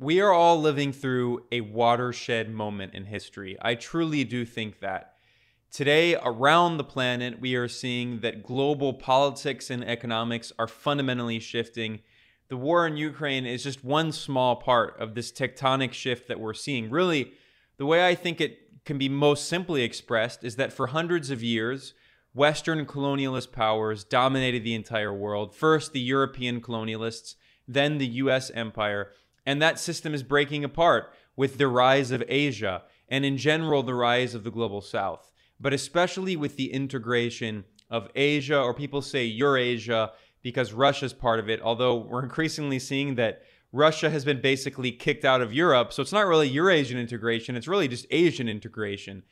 We are all living through a watershed moment in history. I truly do think that. Today, around the planet, we are seeing that global politics and economics are fundamentally shifting. The war in Ukraine is just one small part of this tectonic shift that we're seeing. Really, the way I think it can be most simply expressed is that for hundreds of years, Western colonialist powers dominated the entire world. First, the European colonialists, then the US empire. And that system is breaking apart with the rise of Asia and, in general, the rise of the global south. But especially with the integration of Asia, or people say Eurasia, because Russia's part of it, although we're increasingly seeing that Russia has been basically kicked out of Europe. So it's not really Eurasian integration, it's really just Asian integration.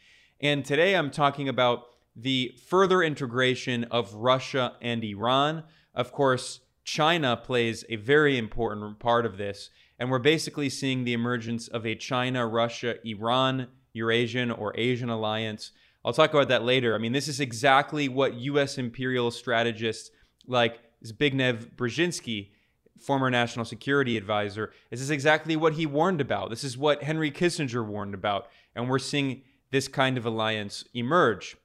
And today I'm talking about the further integration of Russia and Iran. Of course, China plays a very important part of this. And we're basically seeing the emergence of a China, Russia, Iran, Eurasian or Asian alliance. I'll talk about that later. I mean, this is exactly what US imperial strategists like Zbigniew Brzezinski, former national security advisor, this is exactly what he warned about. This is what Henry Kissinger warned about. And we're seeing this kind of alliance emerge.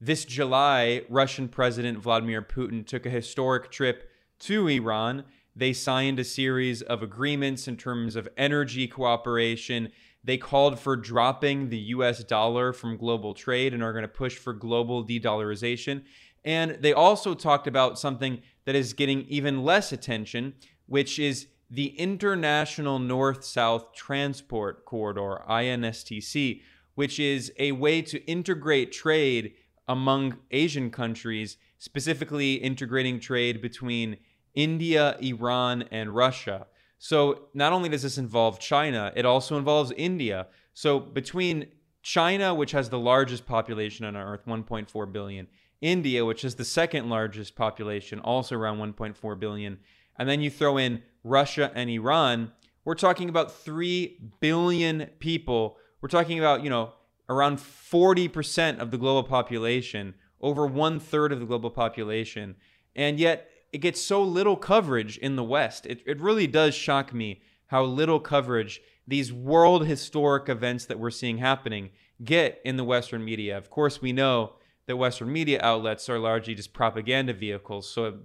This July, Russian President Vladimir Putin took a historic trip to Iran. They signed a series of agreements in terms of energy cooperation. They called for dropping the US dollar from global trade and are going to push for global de-dollarization. And they also talked about something that is getting even less attention, which is the International North-South Transport Corridor, INSTC, which is a way to integrate trade among Asian countries, specifically integrating trade between India, Iran, and Russia. So not only does this involve China, it also involves India. So between China, which has the largest population on Earth, 1.4 billion, India, which is the second largest population, also around 1.4 billion, and then you throw in Russia and Iran, we're talking about 3 billion people. We're talking about, you know, around 40% of the global population, over 1/3 of the global population. And yet it gets so little coverage in the West. It really does shock me how little coverage these world historic events that we're seeing happening get in the Western media. Of course, we know that Western media outlets are largely just propaganda vehicles. So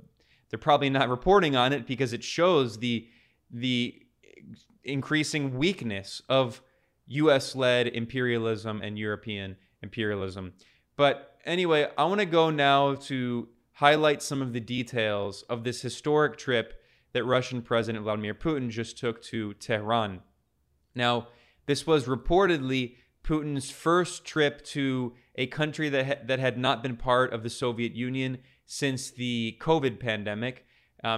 they're probably not reporting on it because it shows the increasing weakness of US-led imperialism and European imperialism. But anyway, I want to go now to highlight some of the details of this historic trip that Russian President Vladimir Putin just took to Tehran. Now, this was reportedly Putin's first trip to a country that had not been part of the Soviet Union since the COVID pandemic.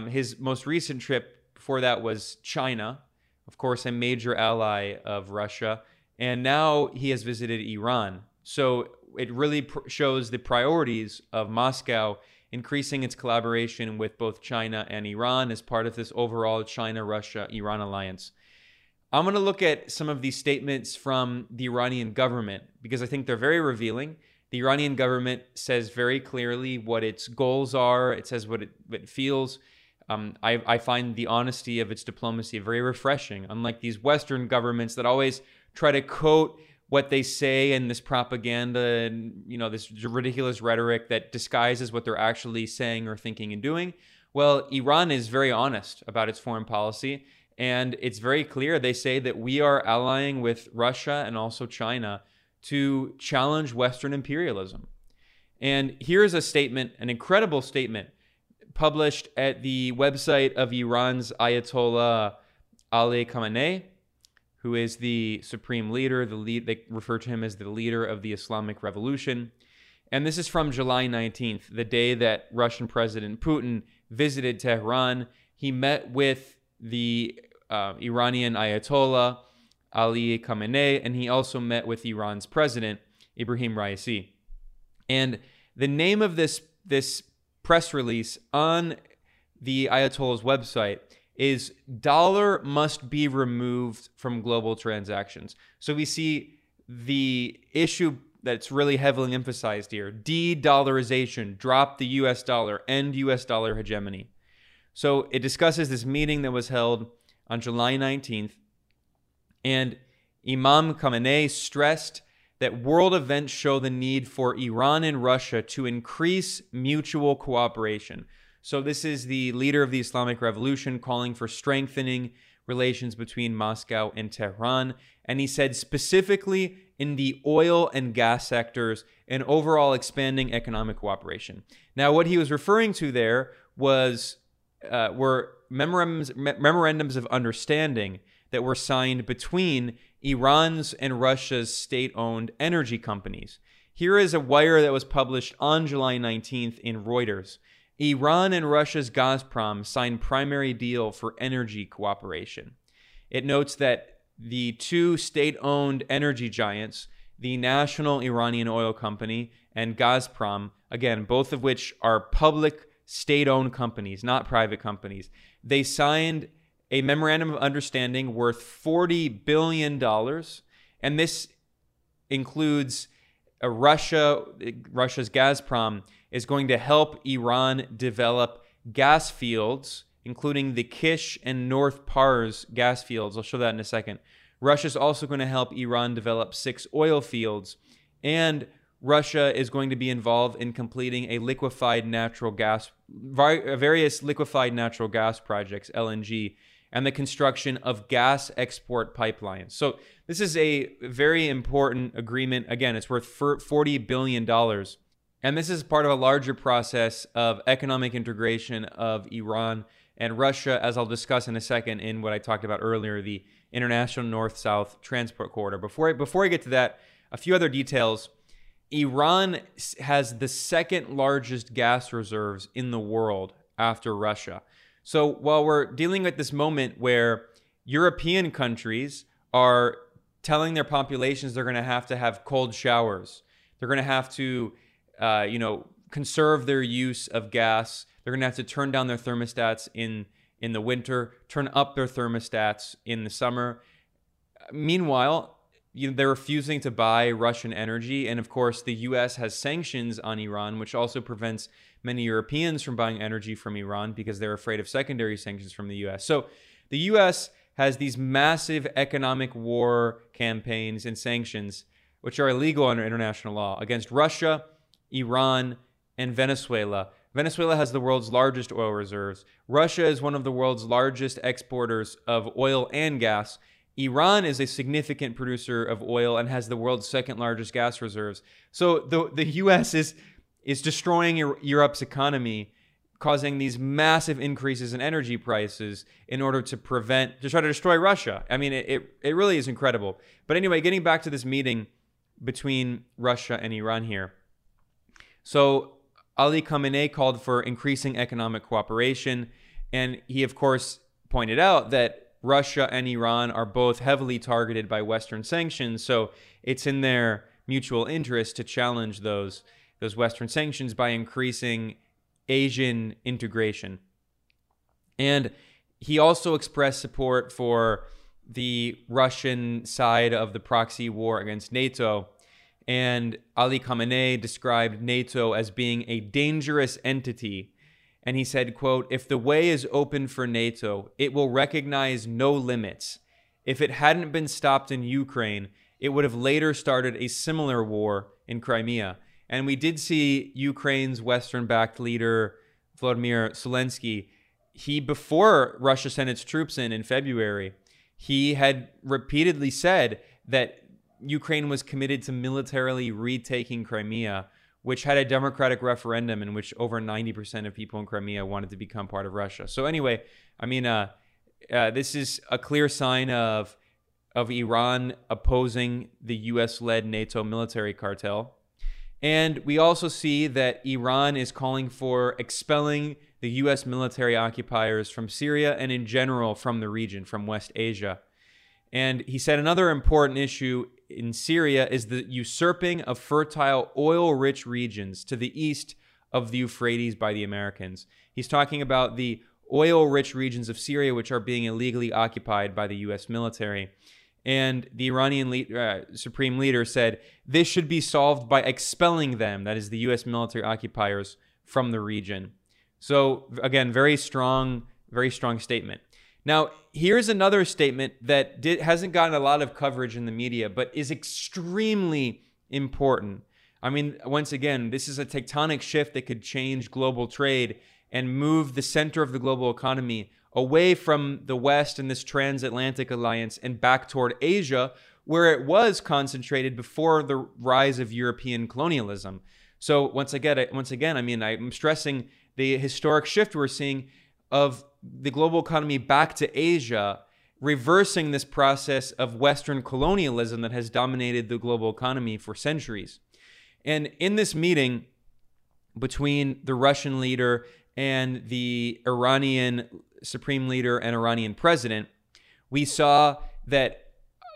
His most recent trip before that was China, of course, a major ally of Russia. And now he has visited Iran. So it really shows the priorities of Moscow, increasing its collaboration with both China and Iran as part of this overall China-Russia-Iran alliance. I'm going to look at some of these statements from the Iranian government because I think they're very revealing. The Iranian government says very clearly what its goals are. It says what it feels. I find the honesty of its diplomacy very refreshing, unlike these Western governments that always try to coat what they say in this propaganda and, you know, this ridiculous rhetoric that disguises what they're actually saying or thinking and doing. Well, Iran is very honest about its foreign policy. And it's very clear, they say that we are allying with Russia and also China to challenge Western imperialism. And here's a statement, an incredible statement, published at the website of Iran's Ayatollah Ali Khamenei, who is the supreme leader. They refer to him as the leader of the Islamic Revolution. And this is from July 19th, the day that Russian President Putin visited Tehran. He met with the Iranian Ayatollah Ali Khamenei, and he also met with Iran's president, Ibrahim Raisi. And the name of this press release on the Ayatollah's website is "Dollar must be removed from global transactions." So we see the issue that's really heavily emphasized here, de-dollarization, drop the US dollar, end US dollar hegemony. So it discusses this meeting that was held on July 19th And Imam Khamenei stressed that world events show the need for Iran and Russia to increase mutual cooperation. So this is the leader of the Islamic Revolution calling for strengthening relations between Moscow and Tehran. And he said specifically in the oil and gas sectors and overall expanding economic cooperation. Now, what he was referring to there was were memorandums of understanding that were signed between Iran's and Russia's state-owned energy companies. Here is a wire that was published on July 19th in Reuters. Iran and Russia's Gazprom signed primary deal for energy cooperation. It notes that the two state-owned energy giants, the National Iranian Oil Company and Gazprom, again, both of which are public state-owned companies, not private companies, they signed a memorandum of understanding worth $40 billion. And this includes Russia's Gazprom is going to help Iran develop gas fields, including the Kish and North Pars gas fields. I'll show that in a second. Russia's also going to help Iran develop 6 oil fields. And Russia is going to be involved in completing a liquefied natural gas, various liquefied natural gas projects, LNG, and the construction of gas export pipelines. So this is a very important agreement. Again, it's worth $40 billion. And this is part of a larger process of economic integration of Iran and Russia, as I'll discuss in a second in what I talked about earlier, the International North-South Transport Corridor. Before I get to that, a few other details. Iran has the second largest gas reserves in the world after Russia. So while we're dealing with this moment where European countries are telling their populations they're going to have cold showers, they're going to have to, conserve their use of gas, they're going to have to turn down their thermostats in the winter, turn up their thermostats in the summer. Meanwhile, they're refusing to buy Russian energy. And of course, the US has sanctions on Iran, which also prevents many Europeans from buying energy from Iran because they're afraid of secondary sanctions from the US. So the US has these massive economic war campaigns and sanctions, which are illegal under international law, against Russia, Iran, and Venezuela. Venezuela has the world's largest oil reserves. Russia is one of the world's largest exporters of oil and gas. Iran is a significant producer of oil and has the world's second largest gas reserves. So the US is destroying Europe's economy, causing these massive increases in energy prices in order to try to destroy Russia. I mean, it really is incredible. But anyway, getting back to this meeting between Russia and Iran here. So Ali Khamenei called for increasing economic cooperation. And he, of course, pointed out that Russia and Iran are both heavily targeted by Western sanctions, so it's in their mutual interest to challenge those Western sanctions by increasing Asian integration. And he also expressed support for the Russian side of the proxy war against NATO, and Ali Khamenei described NATO as being a dangerous entity. And he said, quote, "If the way is open for NATO, it will recognize no limits. If it hadn't been stopped in Ukraine, it would have later started a similar war in Crimea." And we did see Ukraine's Western-backed leader, Vladimir Zelensky. He, before Russia sent its troops in February, he had repeatedly said that Ukraine was committed to militarily retaking Crimea, which had a democratic referendum in which over 90% of people in Crimea wanted to become part of Russia. So anyway, I mean, this is a clear sign of Iran opposing the US-led NATO military cartel. And we also see that Iran is calling for expelling the US military occupiers from Syria and in general from the region, from West Asia. And he said another important issue in Syria is the usurping of fertile oil-rich regions to the east of the Euphrates by the Americans. He's talking about the oil-rich regions of Syria, which are being illegally occupied by the U.S. military. And the Iranian supreme leader said, "This should be solved by expelling them," that is the U.S. military occupiers, from the region. So again, very strong statement. Now, here's another statement that hasn't gotten a lot of coverage in the media, but is extremely important. I mean, once again, this is a tectonic shift that could change global trade and move the center of the global economy away from the West and this transatlantic alliance and back toward Asia, where it was concentrated before the rise of European colonialism. So once again, I mean, I'm stressing the historic shift we're seeing of the global economy back to Asia, reversing this process of Western colonialism that has dominated the global economy for centuries. And in this meeting between the Russian leader and the Iranian Supreme Leader and Iranian president, we saw that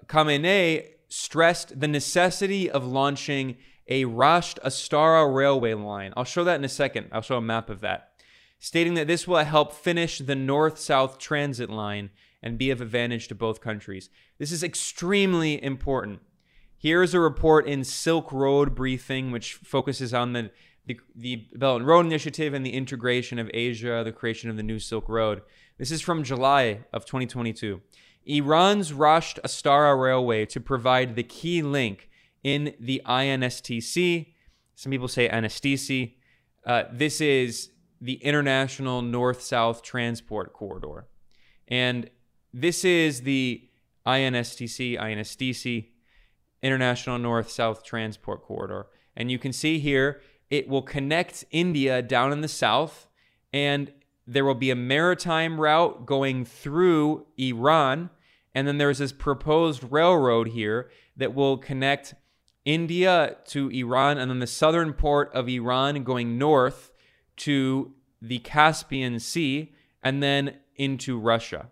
Khamenei stressed the necessity of launching a Rasht Astara railway line. I'll show that in a second. I'll show a map of that, stating that this will help finish the North-South transit line and be of advantage to both countries. This is extremely important. Here is a report in Silk Road Briefing, which focuses on the Belt and Road Initiative and the integration of Asia, the creation of the new Silk Road. This is from July of 2022. Iran's Rasht Astara Railway to provide the key link in the INSTC. Some people say NSTC. This is the International North-South Transport Corridor. And this is the INSTC, International North-South Transport Corridor. And you can see here, it will connect India down in the south, and there will be a maritime route going through Iran. And then there's this proposed railroad here that will connect India to Iran, and then the southern part of Iran going north to the Caspian Sea, and then into Russia,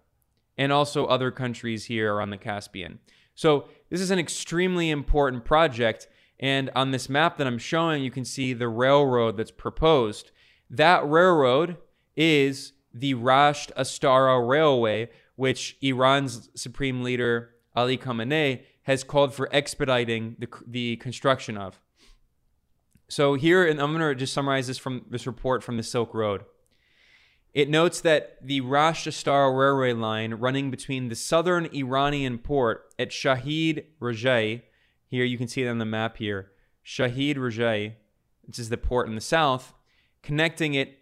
and also other countries here around the Caspian. So this is an extremely important project. And on this map that I'm showing, you can see the railroad that's proposed. That railroad is the Rasht Astara Railway, which Iran's Supreme Leader Ali Khamenei has called for expediting the construction of. So here, and I'm going to just summarize this from this report from the Silk Road. It notes that the Rasht Astara railway line running between the southern Iranian port at Shahid Rajai, here you can see it on the map here, Shahid Rajai, this is the port in the south, connecting it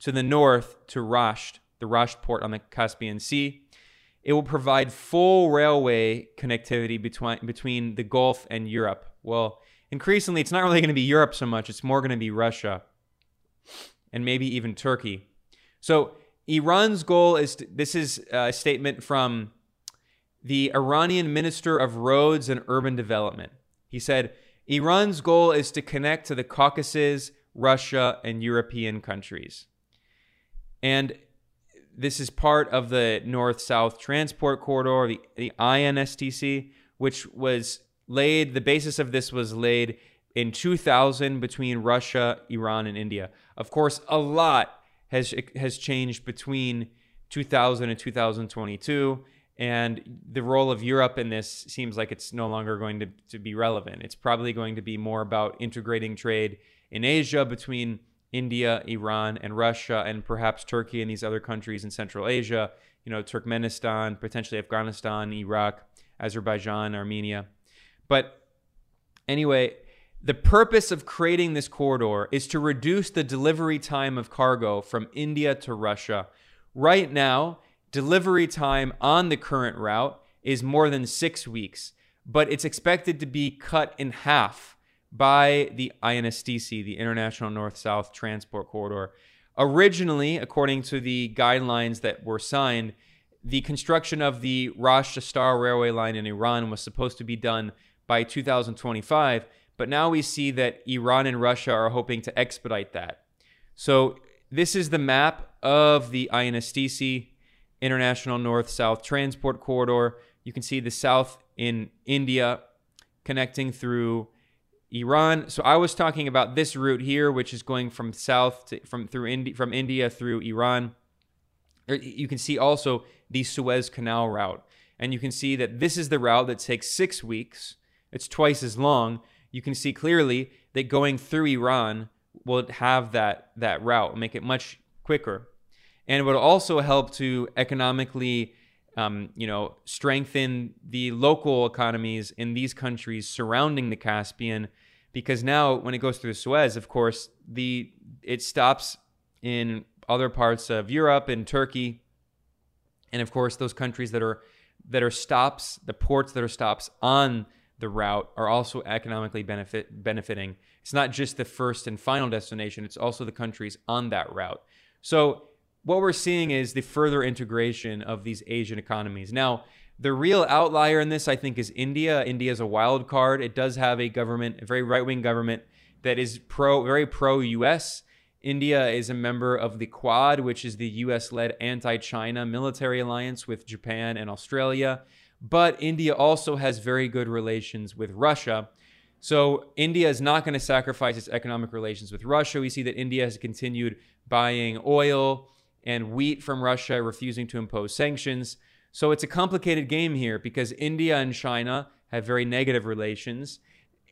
to the north to Rasht, the Rasht port on the Caspian Sea. It will provide full railway connectivity between the Gulf and Europe. Well, increasingly, it's not really going to be Europe so much. It's more going to be Russia and maybe even Turkey. So Iran's goal is, this is a statement from the Iranian Minister of Roads and Urban Development. He said, Iran's goal is to connect to the Caucasus, Russia, and European countries. And this is part of the North-South Transport Corridor, the INSTC, which was laid, the basis of this was laid in 2000 between Russia, Iran, and India. Of course, a lot has changed between 2000 and 2022, and the role of Europe in this seems like it's no longer going to be relevant. It's probably going to be more about integrating trade in Asia between India, Iran, and Russia, and perhaps Turkey and these other countries in Central Asia, you know, Turkmenistan, potentially Afghanistan, Iraq, Azerbaijan, Armenia. But anyway, the purpose of creating this corridor is to reduce the delivery time of cargo from India to Russia. Right now, delivery time on the current route is more than 6 weeks, but it's expected to be cut in half by the INSTC, the International North-South Transport Corridor. Originally, according to the guidelines that were signed, the construction of the Rasht Astara railway line in Iran was supposed to be done by 2025, but now we see that Iran and Russia are hoping to expedite that. So this is the map of the INSTC, International North-South Transport Corridor. You can see the south in India connecting through Iran. So I was talking about this route here, which is going from south to, from India through Iran. You can see also the Suez Canal route, and you can see that this is the route that takes 6 weeks. It's twice as long. You can see clearly that going through Iran will have that route, make it much quicker. and would also help to economically, strengthen the local economies in these countries surrounding the Caspian, because now when it goes through Suez, of course, it stops in other parts of Europe and Turkey, and of course those countries that are stops, the ports that are stops on the route are also economically benefiting. It's not just the first and final destination, it's also the countries on that route. So what we're seeing is the further integration of these Asian economies. Now, the real outlier in this, I think, is India. India is a wild card. It does have a government, a very right-wing government that is very pro-US. India is a member of the Quad, which is the US-led anti-China military alliance with Japan and Australia. But India also has very good relations with Russia. So India is not going to sacrifice its economic relations with Russia. We see that India has continued buying oil and wheat from Russia, refusing to impose sanctions. So it's a complicated game here because India and China have very negative relations.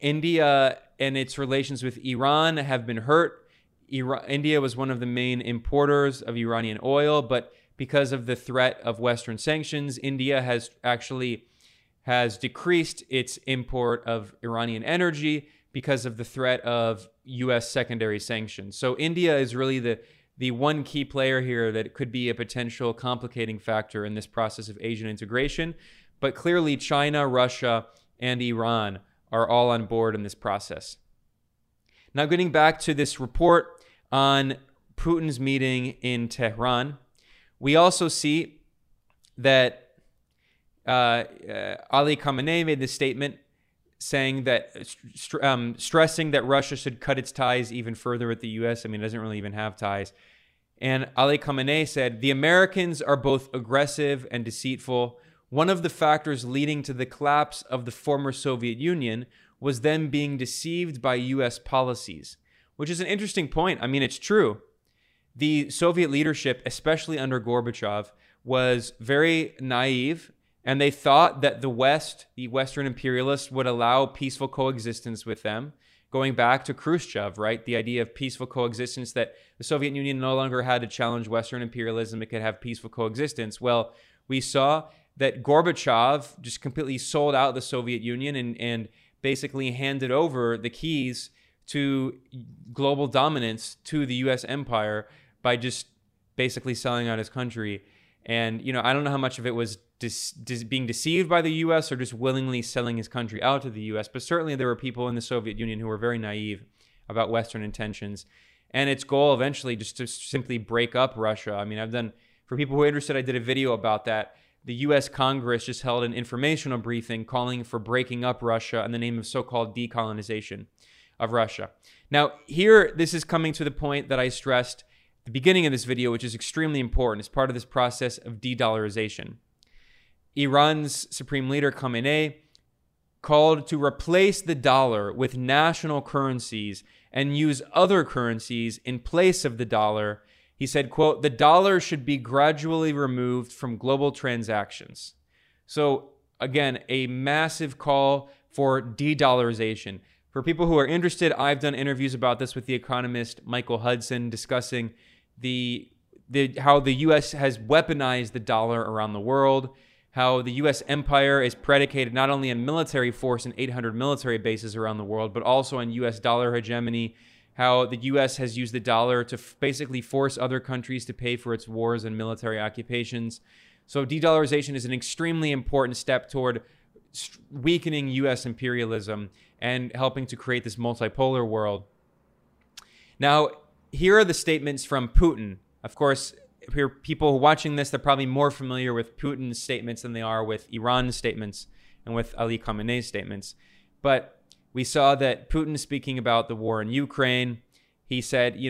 India and its relations with Iran have been hurt. India was one of the main importers of Iranian oil, but because of the threat of Western sanctions, India has decreased its import of Iranian energy because of the threat of US secondary sanctions. So India is really the one key player here that could be a potential complicating factor in this process of Asian integration. But clearly China, Russia, and Iran are all on board in this process. Now, getting back to this report on Putin's meeting in Tehran, we also see that Ali Khamenei made this statement saying that, stressing that Russia should cut its ties even further with the US. I mean, it doesn't really even have ties. And Ali Khamenei said, "The Americans are both aggressive and deceitful. One of the factors leading to the collapse of the former Soviet Union was them being deceived by US policies," which is an interesting point. I mean, it's true. The Soviet leadership, especially under Gorbachev, was very naive, and they thought that the West, the Western imperialists, would allow peaceful coexistence with them, going back to Khrushchev, right? The idea of peaceful coexistence, that the Soviet Union no longer had to challenge Western imperialism, it could have peaceful coexistence. Well, we saw that Gorbachev just completely sold out the Soviet Union and basically handed over the keys to global dominance to the US empire by just basically selling out his country. And, you know, I don't know how much of it was being deceived by the US or just willingly selling his country out to the US, but certainly there were people in the Soviet Union who were very naive about Western intentions and its goal eventually just to simply break up Russia. I mean, for people who are interested, I did a video about that. The US Congress just held an informational briefing calling for breaking up Russia in the name of so-called decolonization of Russia. Now, here, this is coming to the point that I stressed at the beginning of this video, which is extremely important. It's part of this process of de-dollarization. Iran's Supreme Leader Khamenei called to replace the dollar with national currencies and use other currencies in place of the dollar. He said, quote, "The dollar should be gradually removed from global transactions." So again, a massive call for de-dollarization. For people who are interested, I've done interviews about this with the economist Michael Hudson, discussing how the US has weaponized the dollar around the world, how the US empire is predicated not only on military force and 800 military bases around the world, but also on US dollar hegemony, how the US has used the dollar to basically force other countries to pay for its wars and military occupations. So de-dollarization is an extremely important step toward weakening US imperialism and helping to create this multipolar world. Now, here are the statements from Putin. Of course, here people watching this, they're probably more familiar with Putin's statements than they are with Iran's statements and with Ali Khamenei's statements. But we saw that Putin speaking about the war in Ukraine. He said, he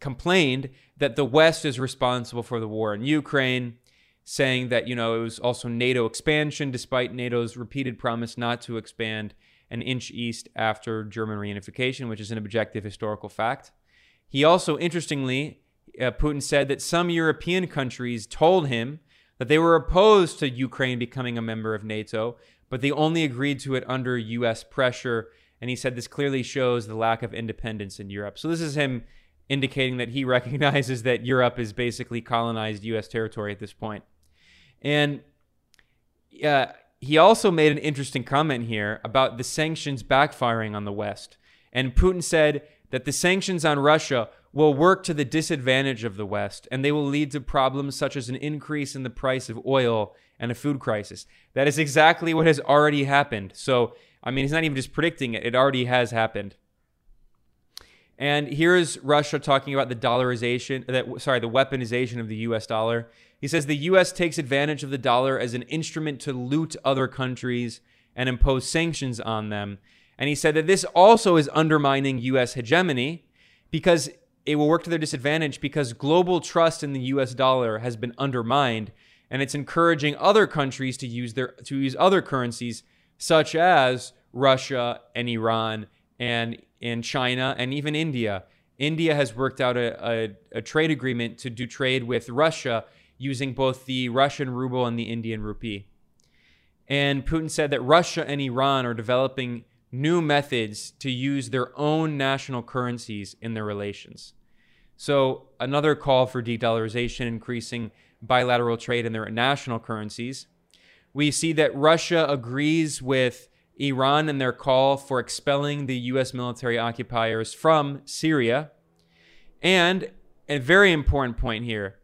complained that the West is responsible for the war in Ukraine, saying that, it was also NATO expansion, despite NATO's repeated promise not to expand an inch east after German reunification, which is an objective historical fact. He also, interestingly, Putin said that some European countries told him that they were opposed to Ukraine becoming a member of NATO, but they only agreed to it under US pressure And he said this clearly shows the lack of independence in Europe. So this is him indicating that he recognizes that Europe is basically colonized U.S. territory at this point. And he also made an interesting comment here about the sanctions backfiring on the West. And Putin said that the sanctions on Russia will work to the disadvantage of the West, and they will lead to problems such as an increase in the price of oil and a food crisis. That is exactly what has already happened. So, I mean, he's not even just predicting it. It already has happened. And here is Russia talking about the dollarization, the weaponization of the U.S. dollar. He says the U.S. takes advantage of the dollar as an instrument to loot other countries and impose sanctions on them. And he said that this also is undermining U.S. hegemony because it will work to their disadvantage because global trust in the U.S. dollar has been undermined, and it's encouraging other countries to use other currencies such as Russia and Iran and in China and even India. India has worked out a trade agreement to do trade with Russia using both the Russian ruble and the Indian rupee. And Putin said that Russia and Iran are developing new methods to use their own national currencies in their relations. So another call for de-dollarization, increasing bilateral trade in their national currencies. We see that Russia agrees with Iran in their call for expelling the U.S. military occupiers from Syria. And a very important point here,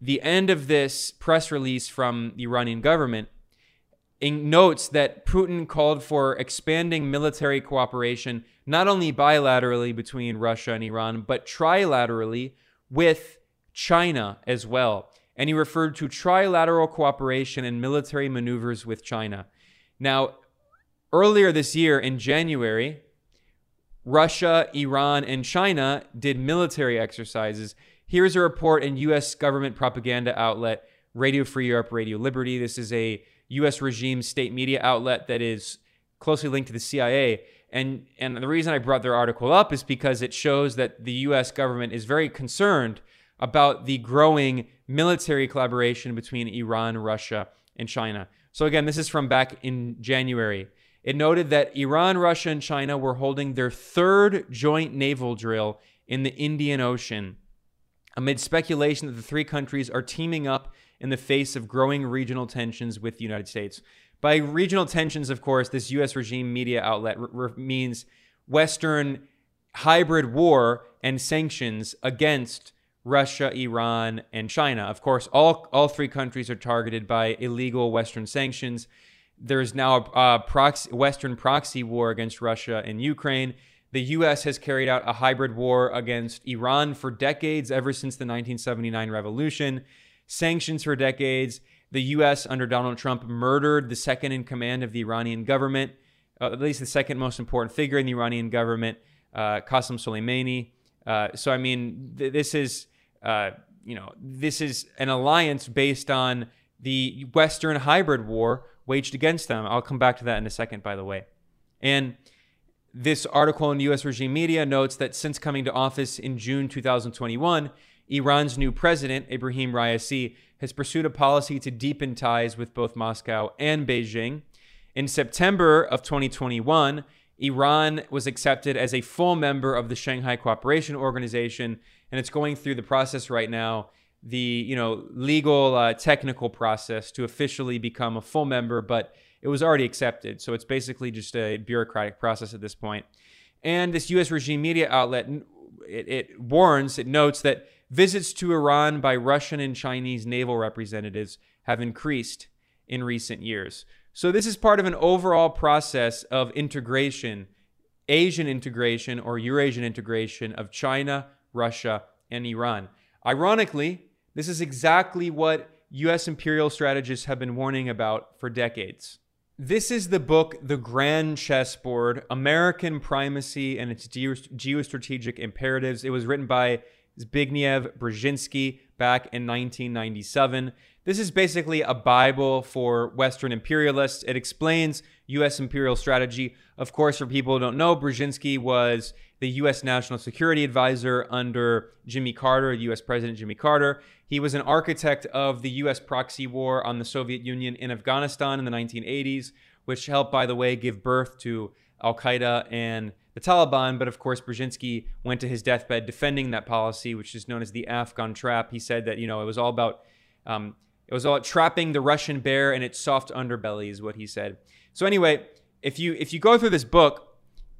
the end of this press release from the Iranian government notes that Putin called for expanding military cooperation, not only bilaterally between Russia and Iran, but trilaterally with China as well. And he referred to trilateral cooperation and military maneuvers with China. Now, earlier this year in January, Russia, Iran, and China did military exercises. Here's a report in U.S. government propaganda outlet, Radio Free Europe, Radio Liberty. This is a U.S. regime state media outlet that is closely linked to the CIA. And the reason I brought their article up is because it shows that the U.S. government is very concerned about the growing military collaboration between Iran, Russia, and China. So again, this is from back in January. It noted that Iran, Russia, and China were holding their third joint naval drill in the Indian Ocean amid speculation that the three countries are teaming up in the face of growing regional tensions with the United States. By regional tensions, of course, this U.S. regime media outlet means Western hybrid war and sanctions against Russia, Iran, and China. Of course, all three countries are targeted by illegal Western sanctions. There is now a Western proxy war against Russia and Ukraine. The U.S. has carried out a hybrid war against Iran for decades, ever since the 1979 revolution. Sanctions for decades. The U.S. under Donald Trump murdered the second in command of the Iranian government, at least the second most important figure in the Iranian government, Qasem Soleimani. So, I mean, this is an alliance based on the Western hybrid war waged against them. I'll come back to that in a second, by the way. And this article in U.S. regime media notes that since coming to office in June 2021, Iran's new president, Ibrahim Raisi, has pursued a policy to deepen ties with both Moscow and Beijing. In September of 2021, Iran was accepted as a full member of the Shanghai Cooperation Organization, and it's going through the process right now, the legal technical process to officially become a full member, but it was already accepted. So it's basically just a bureaucratic process at this point. And this U.S. regime media outlet, it notes that visits to Iran by Russian and Chinese naval representatives have increased in recent years. So this is part of an overall process of integration, Asian integration or Eurasian integration of China, Russia, and Iran. Ironically, this is exactly what U.S. imperial strategists have been warning about for decades. This is the book, The Grand Chessboard, American Primacy and Its Geostrategic Imperatives. It was written by Zbigniew Brzezinski back in 1997. This is basically a Bible for Western imperialists. It explains U.S. imperial strategy. Of course, for people who don't know, Brzezinski was the U.S. National Security Advisor under Jimmy Carter, U.S. President Jimmy Carter. He was an architect of the U.S. proxy war on the Soviet Union in Afghanistan in the 1980s, which helped, by the way, give birth to Al-Qaeda and the Taliban. But of course, Brzezinski went to his deathbed defending that policy, which is known as the Afghan trap. He said that, you know, it was all about trapping the Russian bear and its soft underbelly is what he said. So anyway, if you go through this book,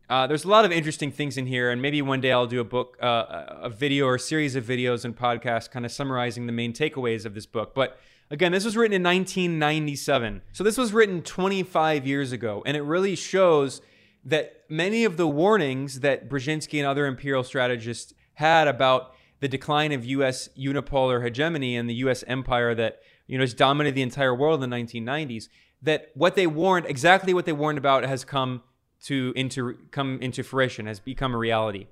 there's a lot of interesting things in here, and maybe one day I'll do a book, a video or a series of videos and podcasts kind of summarizing the main takeaways of this book. But again, this was written in 1997. So this was written 25 years ago, and it really shows that many of the warnings that Brzezinski and other imperial strategists had about the decline of U.S. unipolar hegemony and the U.S. empire that, you know, just dominated the entire world in the 1990s, that what they warned, exactly what they warned about, has come into fruition, has become a reality.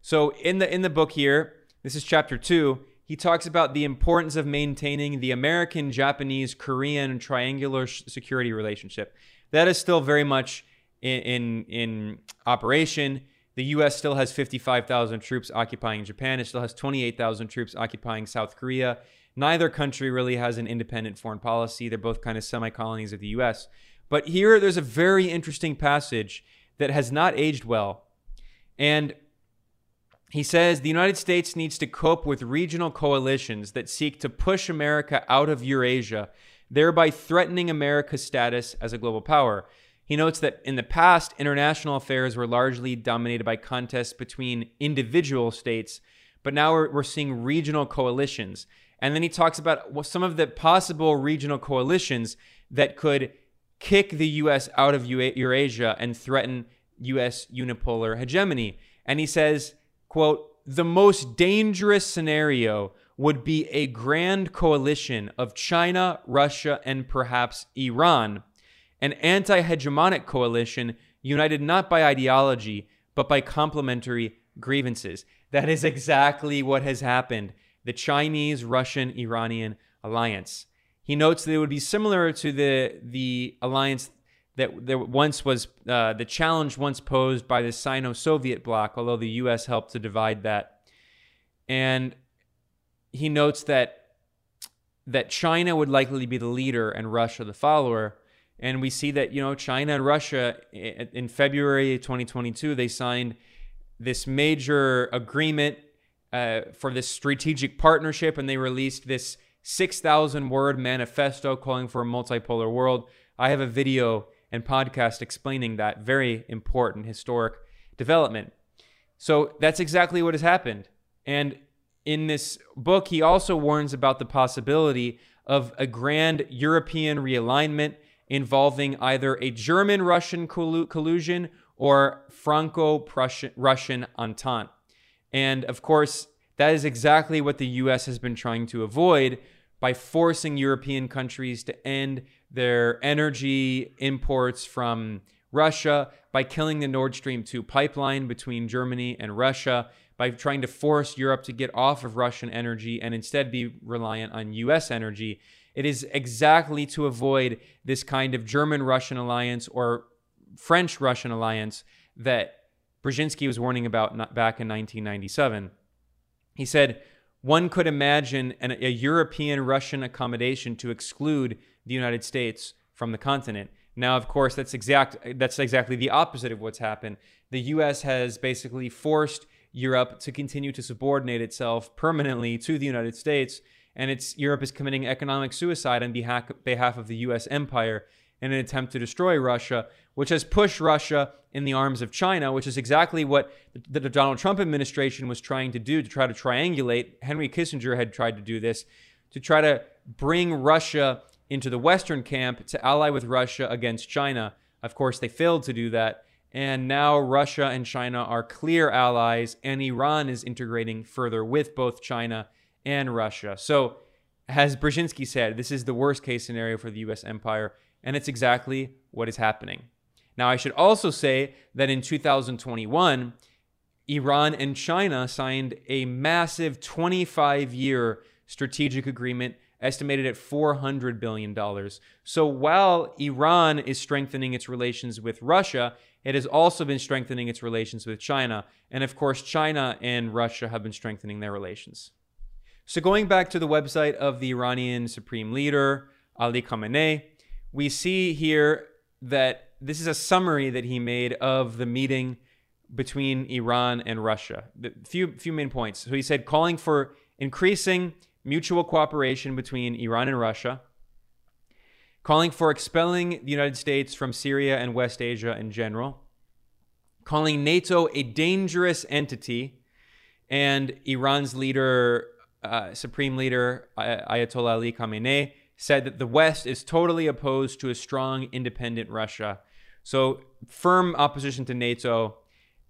So in the book here, this is chapter 2, he talks about the importance of maintaining the American, Japanese, Korean triangular security relationship. That is still very much in operation. The US still has 55,000 troops occupying Japan. It still has 28,000 troops occupying South Korea. Neither country really has an independent foreign policy. They're both kind of semi-colonies of the US. But here, there's a very interesting passage that has not aged well. And he says, the United States needs to cope with regional coalitions that seek to push America out of Eurasia, thereby threatening America's status as a global power. He notes that in the past, international affairs were largely dominated by contests between individual states, but now we're seeing regional coalitions. And then he talks about some of the possible regional coalitions that could kick the U.S. out of Eurasia and threaten U.S. unipolar hegemony. And he says, quote, the most dangerous scenario would be a grand coalition of China, Russia, and perhaps Iran, an anti-hegemonic coalition united not by ideology, but by complementary grievances. That is exactly what has happened. The Chinese, Russian, Iranian alliance. He notes that it would be similar to the alliance that there once was, the challenge once posed by the Sino-Soviet bloc, although the U.S. helped to divide that. And he notes that China would likely be the leader and Russia the follower. And we see that, you know, China and Russia, in February 2022, they signed this major agreement for this strategic partnership, and they released this 6,000-word manifesto calling for a multipolar world. I have a video and podcast explaining that very important historic development. So that's exactly what has happened. And in this book, he also warns about the possibility of a grand European realignment involving either a German-Russian collusion or Franco-Russian entente. And of course, that is exactly what the U.S. has been trying to avoid by forcing European countries to end their energy imports from Russia, by killing the Nord Stream 2 pipeline between Germany and Russia, by trying to force Europe to get off of Russian energy and instead be reliant on U.S. energy. It is exactly to avoid this kind of German-Russian alliance or French-Russian alliance that Brzezinski was warning about back in 1997. He said, one could imagine a European-Russian accommodation to exclude the United States from the continent. Now, of course, that's exactly the opposite of what's happened. The U.S. has basically forced Europe to continue to subordinate itself permanently to the United States, and Europe is committing economic suicide on behalf of the U.S. empire in an attempt to destroy Russia, which has pushed Russia in the arms of China, which is exactly what the Donald Trump administration was trying to do, to try to triangulate. Henry Kissinger had tried to do this, to try to bring Russia into the Western camp to ally with Russia against China. Of course, they failed to do that. And now Russia and China are clear allies, and Iran is integrating further with both China and Russia. So, as Brzezinski said, this is the worst case scenario for the U.S. empire, and it's exactly what is happening. Now, I should also say that in 2021, Iran and China signed a massive 25-year strategic agreement estimated at $400 billion. So while Iran is strengthening its relations with Russia, it has also been strengthening its relations with China. And of course, China and Russia have been strengthening their relations. So going back to the website of the Iranian Supreme Leader, Ali Khamenei, we see here that this is a summary that he made of the meeting between Iran and Russia. The few main points. So he said, calling for increasing mutual cooperation between Iran and Russia, calling for expelling the United States from Syria and West Asia in general, calling NATO a dangerous entity, and Iran's leader, Supreme Leader Ayatollah Ali Khamenei, said that the West is totally opposed to a strong, independent Russia. So firm opposition to NATO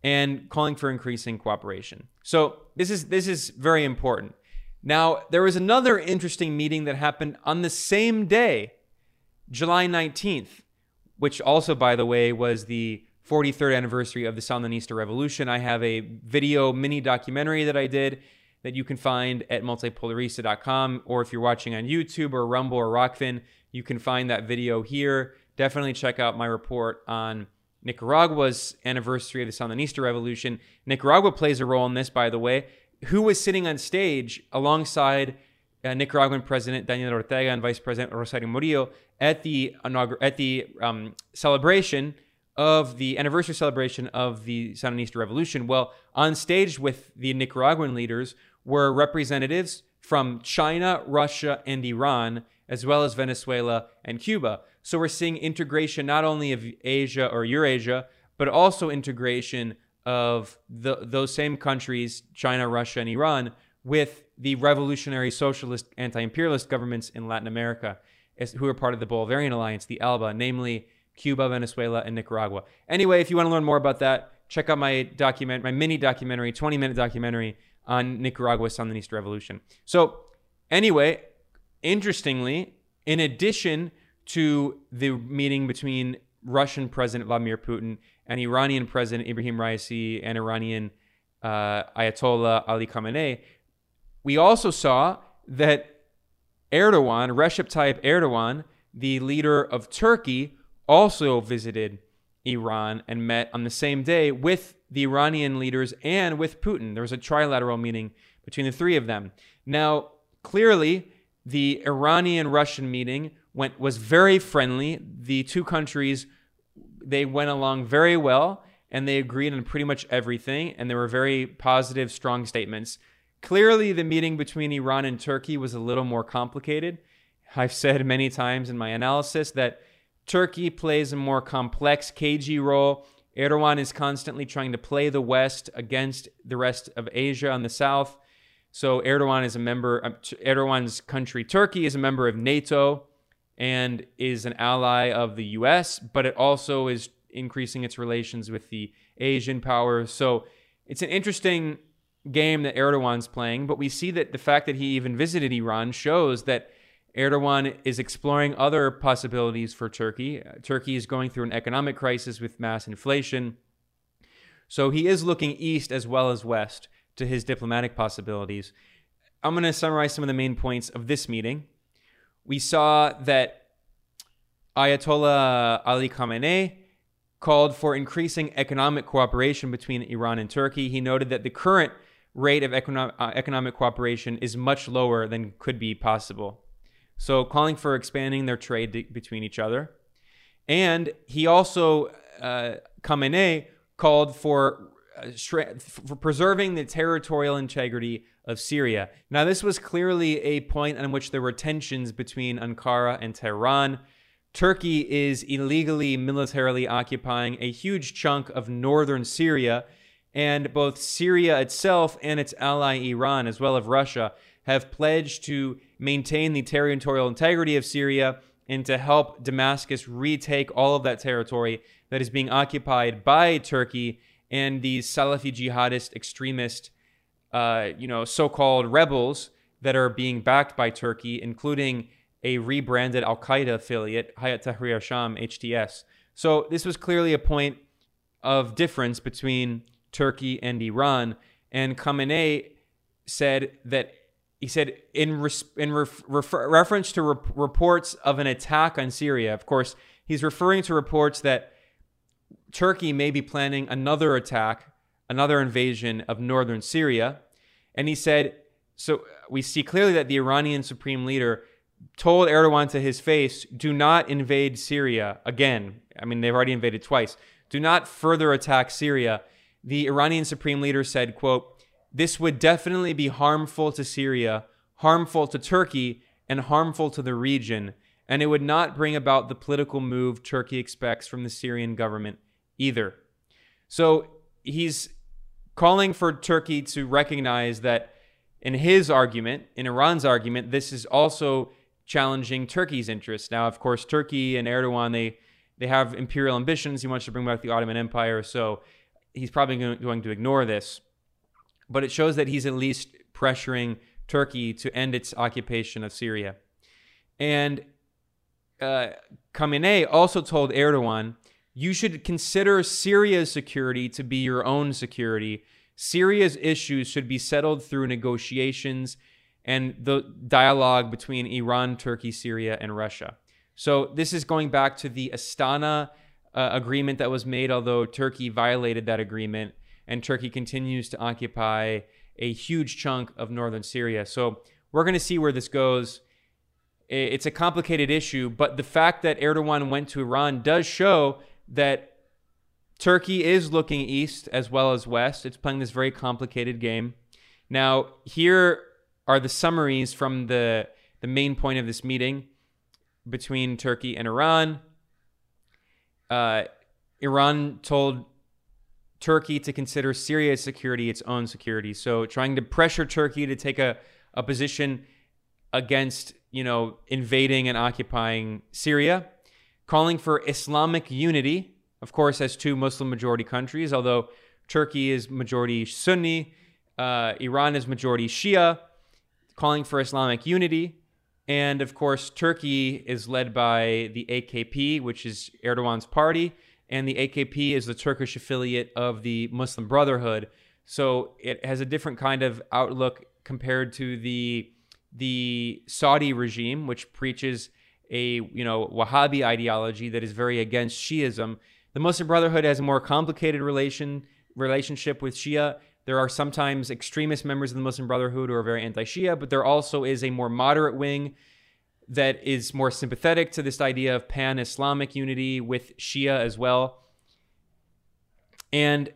and calling for increasing cooperation. So this is very important. Now, there was another interesting meeting that happened on the same day, July 19th, which also, by the way, was the 43rd anniversary of the Sandinista Revolution. I have a video mini documentary that I did that you can find at multipolarista.com, or if you're watching on YouTube or Rumble or Rockfin, you can find that video here. Definitely check out my report on Nicaragua's anniversary of the Sandinista Revolution. Nicaragua plays a role in this, by the way. Who was sitting on stage alongside Nicaraguan President Daniel Ortega and Vice President Rosario Murillo at the celebration of the anniversary celebration of the Sandinista Revolution? Well, on stage with the Nicaraguan leaders were representatives from China, Russia, and Iran, as well as Venezuela and Cuba. So we're seeing integration not only of Asia or Eurasia, but also integration of those same countries, China, Russia, and Iran, with the revolutionary socialist anti-imperialist governments in Latin America, who are part of the Bolivarian Alliance, the ALBA, namely Cuba, Venezuela, and Nicaragua. Anyway, if you want to learn more about that, check out my mini documentary, 20-minute documentary on Nicaragua's Sandinista Revolution. So anyway, interestingly, in addition to the meeting between Russian President Vladimir Putin and Iranian President Ibrahim Raisi and Iranian Ayatollah Ali Khamenei, we also saw that Erdogan, Recep Tayyip Erdogan, the leader of Turkey, also visited Iran and met on the same day with the Iranian leaders and with Putin. There was a trilateral meeting between the three of them. Now, clearly, the Iranian-Russian meeting was very friendly. The two countries, they went along very well, and they agreed on pretty much everything, and there were very positive, strong statements. Clearly, the meeting between Iran and Turkey was a little more complicated. I've said many times in my analysis that Turkey plays a more complex, cagey role. Erdogan is constantly trying to play the West against the rest of Asia on the South. So Erdogan's country, Turkey, is a member of NATO and is an ally of the US, but it also is increasing its relations with the Asian powers. So it's an interesting game that Erdogan's playing, but we see that the fact that he even visited Iran shows that Erdogan is exploring other possibilities for Turkey. Turkey is going through an economic crisis with mass inflation. So he is looking east as well as west to his diplomatic possibilities. I'm going to summarize some of the main points of this meeting. We saw that Ayatollah Ali Khamenei called for increasing economic cooperation between Iran and Turkey. He noted that the current rate of economic cooperation is much lower than could be possible. So calling for expanding their trade between each other. And he also, Khamenei, called for preserving the territorial integrity of Syria. Now, this was clearly a point on which there were tensions between Ankara and Tehran. Turkey is illegally, militarily occupying a huge chunk of northern Syria, and both Syria itself and its ally Iran, as well as Russia, have pledged to maintain the territorial integrity of Syria and to help Damascus retake all of that territory that is being occupied by Turkey and these Salafi jihadist extremist, so-called rebels that are being backed by Turkey, including a rebranded Al-Qaeda affiliate, Hayat Tahrir al-Sham, HTS. So this was clearly a point of difference between Turkey and Iran. And Khamenei said that in reference to reports of an attack on Syria, of course, he's referring to reports that Turkey may be planning another attack, another invasion of northern Syria. And he said, so we see clearly that the Iranian Supreme Leader told Erdogan to his face, do not invade Syria again. I mean, they've already invaded twice. Do not further attack Syria. The Iranian supreme leader said, quote, this would definitely be harmful to Syria, harmful to Turkey, and harmful to the region. And it would not bring about the political move Turkey expects from the Syrian government either. So he's calling for Turkey to recognize that in his argument, in Iran's argument, this is also challenging Turkey's interests. Now, of course, Turkey and Erdogan, they have imperial ambitions. He wants to bring back the Ottoman Empire. So he's probably going to ignore this. But it shows that he's at least pressuring Turkey to end its occupation of Syria. And Khamenei also told Erdogan, you should consider Syria's security to be your own security. Syria's issues should be settled through negotiations and the dialogue between Iran, Turkey, Syria, and Russia. So this is going back to the Astana agreement that was made, although Turkey violated that agreement, and Turkey continues to occupy a huge chunk of northern Syria. So we're going to see where this goes. It's a complicated issue, but the fact that Erdogan went to Iran does show that Turkey is looking east as well as west. It's playing this very complicated game. Now, here are the summaries from the main point of this meeting between Turkey and Iran. Iran told Turkey to consider Syria's security its own security. So trying to pressure Turkey to take a position against, you know, invading and occupying Syria, calling for Islamic unity, of course, as two Muslim-majority countries, although Turkey is majority Sunni, Iran is majority Shia, calling for Islamic unity. And, of course, Turkey is led by the AKP, which is Erdogan's party, and the AKP is the Turkish affiliate of the Muslim Brotherhood. So it has a different kind of outlook compared to the Saudi regime, which preaches a, you know, Wahhabi ideology that is very against Shiism. The Muslim Brotherhood has a more complicated relationship with Shia. There are sometimes extremist members of the Muslim Brotherhood who are very anti-Shia, but there also is a more moderate wing that is more sympathetic to this idea of pan-Islamic unity with Shia as well. And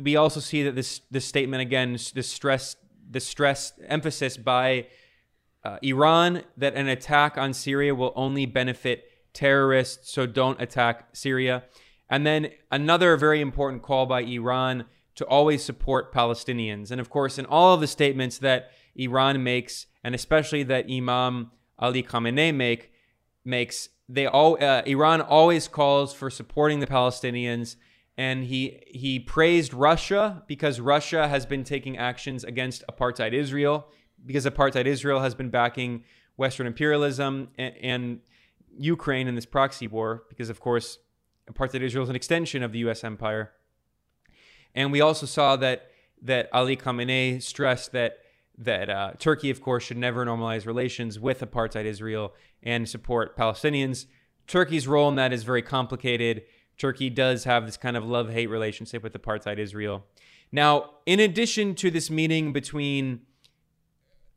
we also see that this statement, again, the stressed emphasis by Iran that an attack on Syria will only benefit terrorists, so don't attack Syria. And then another very important call by Iran to always support Palestinians. And of course, in all of the statements that Iran makes, and especially that Imam Ali Khamenei makes, Iran always calls for supporting the Palestinians. And he praised Russia because Russia has been taking actions against apartheid Israel, because apartheid Israel has been backing Western imperialism and Ukraine in this proxy war, because, of course, apartheid Israel is an extension of the US empire. And we also saw that Ali Khamenei stressed that Turkey, of course, should never normalize relations with apartheid Israel and support Palestinians. Turkey's role in that is very complicated. Turkey does have this kind of love-hate relationship with apartheid Israel. Now, in addition to this meeting between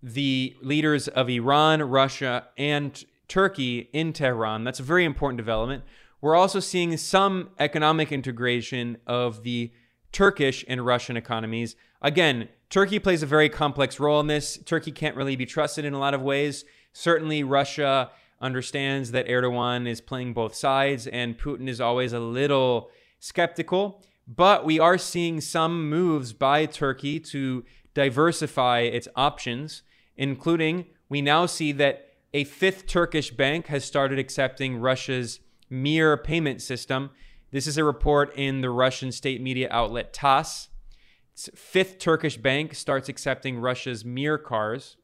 the leaders of Iran, Russia, and Turkey in Tehran, that's a very important development. We're also seeing some economic integration of the Turkish and Russian economies. Again, Turkey plays a very complex role in this. Turkey can't really be trusted in a lot of ways. Certainly, Russia understands that Erdogan is playing both sides, and Putin is always a little skeptical. But we are seeing some moves by Turkey to diversify its options, including we now see that a fifth Turkish bank has started accepting Russia's Mir payment system. This is a report in the Russian state media outlet TASS. Fifth Turkish bank starts accepting Russia's Mir cards.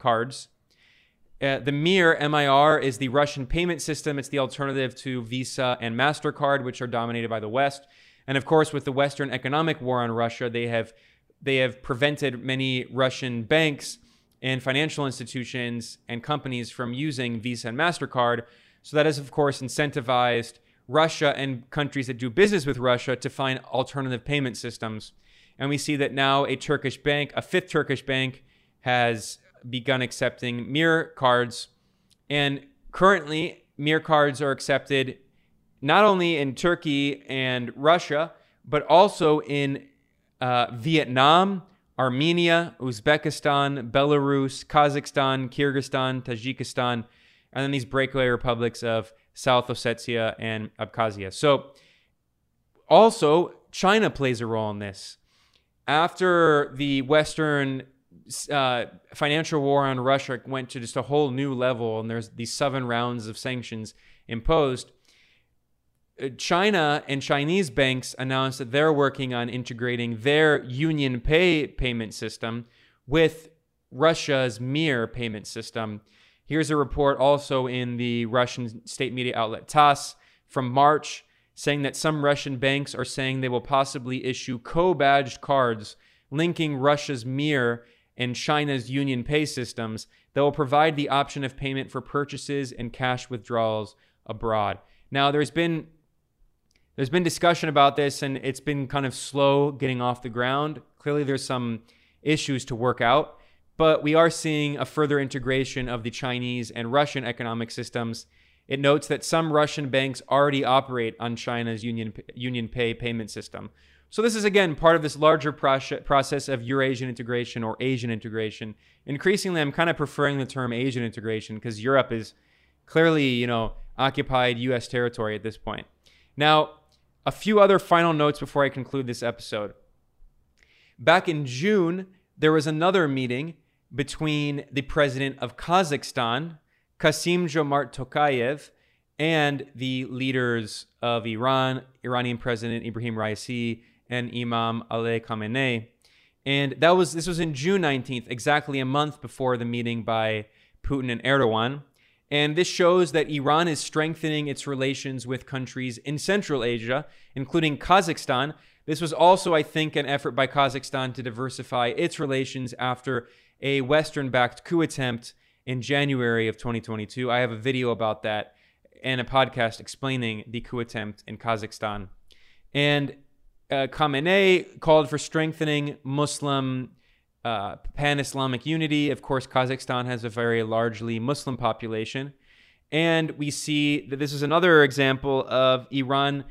The Mir, M-I-R, is the Russian payment system. It's the alternative to Visa and MasterCard, which are dominated by the West. And of course, with the Western economic war on Russia, they have prevented many Russian banks and financial institutions and companies from using Visa and MasterCard. So that has, of course, incentivized Russia and countries that do business with Russia to find alternative payment systems. And we see that now a fifth Turkish bank has begun accepting Mir cards, And currently, Mir cards are accepted not only in Turkey and Russia, but also in Vietnam, Armenia, Uzbekistan, Belarus, Kazakhstan, Kyrgyzstan, Tajikistan, and then these breakaway republics of South Ossetia and Abkhazia. So also, China plays a role in this. After the Western financial war on Russia went to just a whole new level, and there's these 7 rounds of sanctions imposed, China and Chinese banks announced that they're working on integrating their UnionPay payment system with Russia's Mir payment system. Here's a report also in the Russian state media outlet TASS from March, saying that some Russian banks are saying they will possibly issue co-badged cards linking Russia's Mir and China's UnionPay systems that will provide the option of payment for purchases and cash withdrawals abroad. Now, there's been discussion about this, and it's been kind of slow getting off the ground. Clearly, there's some issues to work out, but we are seeing a further integration of the Chinese and Russian economic systems. It notes that some Russian banks already operate on China's UnionPay payment system. So this is, again, part of this larger process of Eurasian integration or Asian integration. Increasingly, I'm kind of preferring the term Asian integration because Europe is clearly, occupied US territory at this point. Now, a few other final notes before I conclude this episode. Back in June, there was another meeting between the president of Kazakhstan, Kasim Jomart Tokayev, and the leaders of Iran, Iranian President Ibrahim Raisi and Imam Ali Khamenei. And this was in June 19th, exactly a month before the meeting by Putin and Erdogan. And this shows that Iran is strengthening its relations with countries in Central Asia, including Kazakhstan. This was also, I think, an effort by Kazakhstan to diversify its relations after a Western-backed coup attempt in January of 2022. I have a video about that and a podcast explaining the coup attempt in Kazakhstan. And Khamenei called for strengthening Muslim pan-Islamic unity. Of course, Kazakhstan has a very largely Muslim population. And we see that this is another example of Iran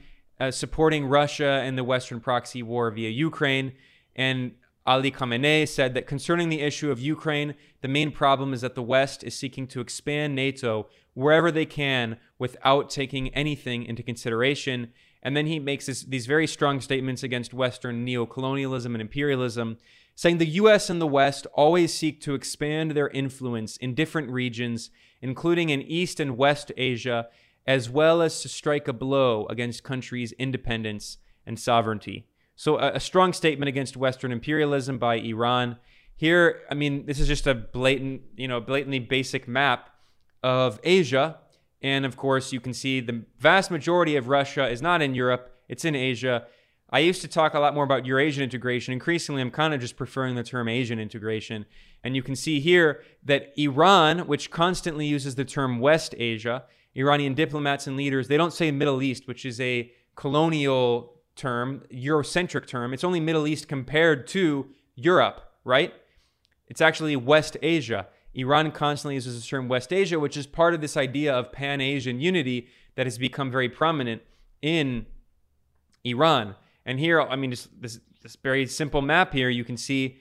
supporting Russia in the Western proxy war via Ukraine. And Ali Khamenei said that concerning the issue of Ukraine, the main problem is that the West is seeking to expand NATO wherever they can without taking anything into consideration. And then he makes these very strong statements against Western neocolonialism and imperialism, saying the US and the West always seek to expand their influence in different regions, including in East and West Asia, as well as to strike a blow against countries' independence and sovereignty. So a strong statement against Western imperialism by Iran. Here, I mean, this is just a blatantly basic map of Asia. And of course, you can see the vast majority of Russia is not in Europe, it's in Asia. I used to talk a lot more about Eurasian integration. Increasingly, I'm kind of just preferring the term Asian integration. And you can see here that Iran, which constantly uses the term West Asia, Iranian diplomats and leaders, they don't say Middle East, which is a colonial term, Eurocentric term. It's only Middle East compared to Europe, right? It's actually West Asia. Iran constantly uses the term West Asia, which is part of this idea of pan-Asian unity that has become very prominent in Iran. And here, I mean, just this very simple map here, you can see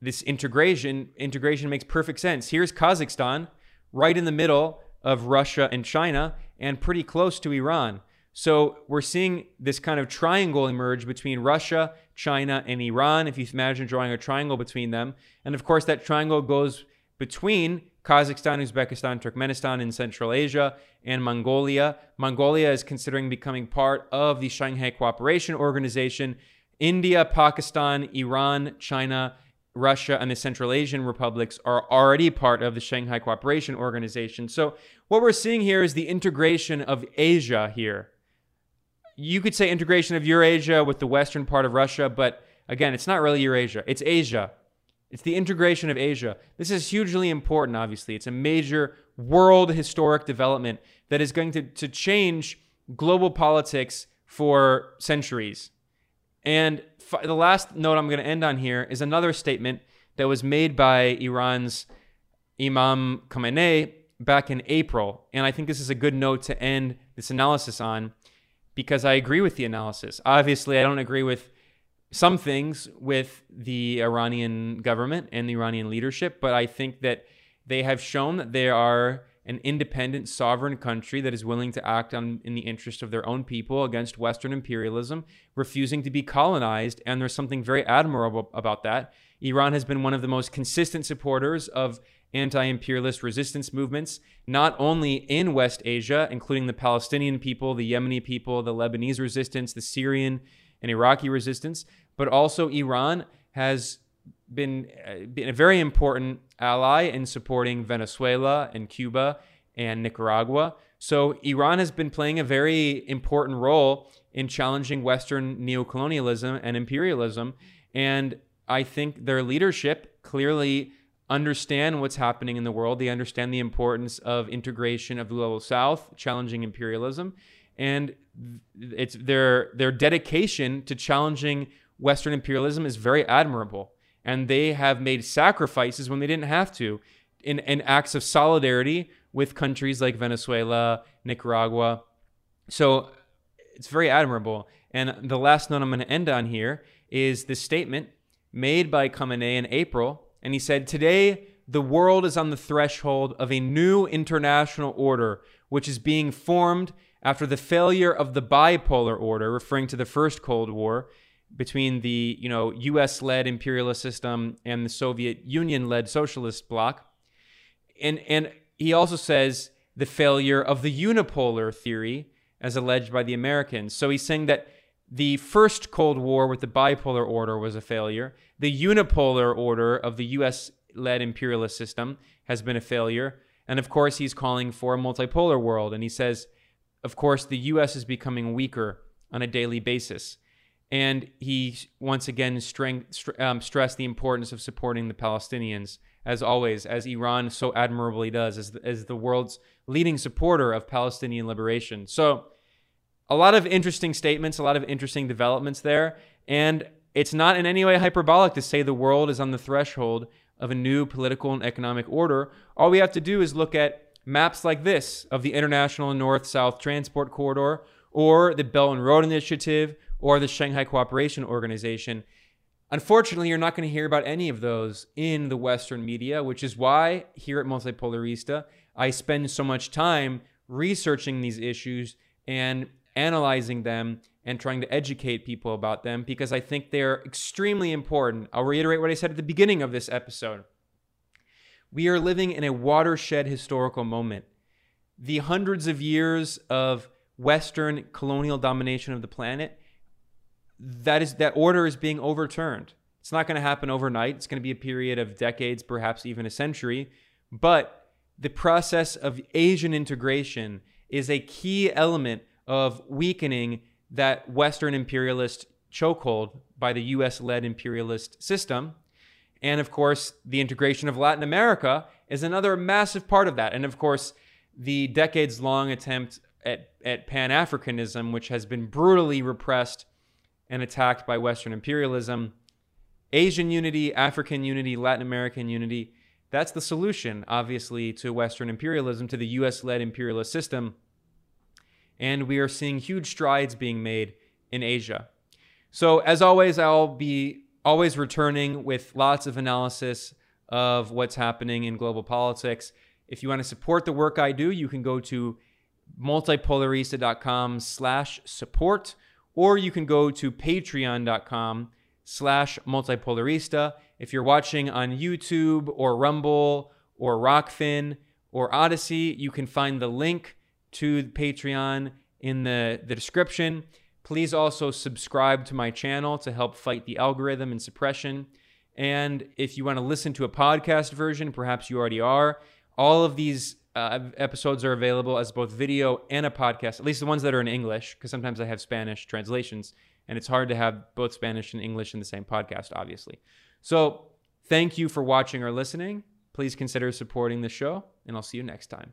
this integration. Integration makes perfect sense. Here's Kazakhstan, right in the middle of Russia and China, and pretty close to Iran. So we're seeing this kind of triangle emerge between Russia, China, and Iran, if you imagine drawing a triangle between them. And of course, that triangle goes between Kazakhstan, Uzbekistan, Turkmenistan in Central Asia, and Mongolia. Mongolia is considering becoming part of the Shanghai Cooperation Organization. India, Pakistan, Iran, China, Russia, and the Central Asian republics are already part of the Shanghai Cooperation Organization. So what we're seeing here is the integration of Asia here. You could say integration of Eurasia with the western part of Russia, but again, it's not really Eurasia. It's Asia. It's the integration of Asia. This is hugely important, obviously. It's a major world historic development that is going to change global politics for centuries. And the last note I'm going to end on here is another statement that was made by Iran's Imam Khamenei back in April, and I think this is a good note to end this analysis on, because I agree with the analysis. Obviously, I don't agree with some things with the Iranian government and the Iranian leadership, but I think that they have shown that they are an independent, sovereign country that is willing to act in the interest of their own people against Western imperialism, refusing to be colonized, and there's something very admirable about that. Iran has been one of the most consistent supporters of anti-imperialist resistance movements, not only in West Asia, including the Palestinian people, the Yemeni people, the Lebanese resistance, the Syrian and Iraqi resistance, but also Iran has been a very important ally in supporting Venezuela and Cuba and Nicaragua. So Iran has been playing a very important role in challenging Western neocolonialism and imperialism. And I think their leadership clearly understand what's happening in the world. They understand the importance of integration of the global South, challenging imperialism. And it's their dedication to challenging Western imperialism is very admirable. And they have made sacrifices when they didn't have to in acts of solidarity with countries like Venezuela, Nicaragua. So it's very admirable. And the last note I'm going to end on here is this statement made by Khamenei in April. And he said, "Today, the world is on the threshold of a new international order, which is being formed after the failure of the bipolar order," referring to the first Cold War, between the US-led imperialist system and the Soviet Union-led socialist bloc. And he also says the failure of the unipolar theory as alleged by the Americans. So he's saying that the first Cold War with the bipolar order was a failure. The unipolar order of the US-led imperialist system has been a failure. And of course, he's calling for a multipolar world. And he says, of course, the US is becoming weaker on a daily basis. And he once again stressed the importance of supporting the Palestinians, as always, as Iran so admirably does, as the world's leading supporter of Palestinian liberation. So a lot of interesting statements, a lot of interesting developments there. And it's not in any way hyperbolic to say the world is on the threshold of a new political and economic order. All we have to do is look at maps like this of the International North-South Transport Corridor, or the Belt and Road Initiative, or the Shanghai Cooperation Organization. Unfortunately, you're not going to hear about any of those in the Western media, which is why here at Multipolarista, I spend so much time researching these issues and analyzing them and trying to educate people about them, because I think they're extremely important. I'll reiterate what I said at the beginning of this episode. We are living in a watershed historical moment. The hundreds of years of Western colonial domination of the planet, that order is being overturned. It's not going to happen overnight. It's going to be a period of decades, perhaps even a century. But the process of Asian integration is a key element of weakening that Western imperialist chokehold by the US-led imperialist system. And of course, the integration of Latin America is another massive part of that. And of course, the decades-long attempt at Pan-Africanism, which has been brutally repressed and attacked by Western imperialism. Asian unity, African unity, Latin American unity, that's the solution, obviously, to Western imperialism, to the US-led imperialist system. And we are seeing huge strides being made in Asia. So as always, I'll be always returning with lots of analysis of what's happening in global politics. If you want to support the work I do, you can go to multipolarista.com/support, or you can go to patreon.com/multipolarista. If you're watching on YouTube or Rumble or Rockfin or Odyssey, you can find the link to Patreon in the description. Please also subscribe to my channel to help fight the algorithm and suppression. And if you want to listen to a podcast version, perhaps you already are, all of these episodes are available as both video and a podcast, at least the ones that are in English, because sometimes I have Spanish translations, and it's hard to have both Spanish and English in the same podcast, obviously. So thank you for watching or listening. Please consider supporting the show, and I'll see you next time.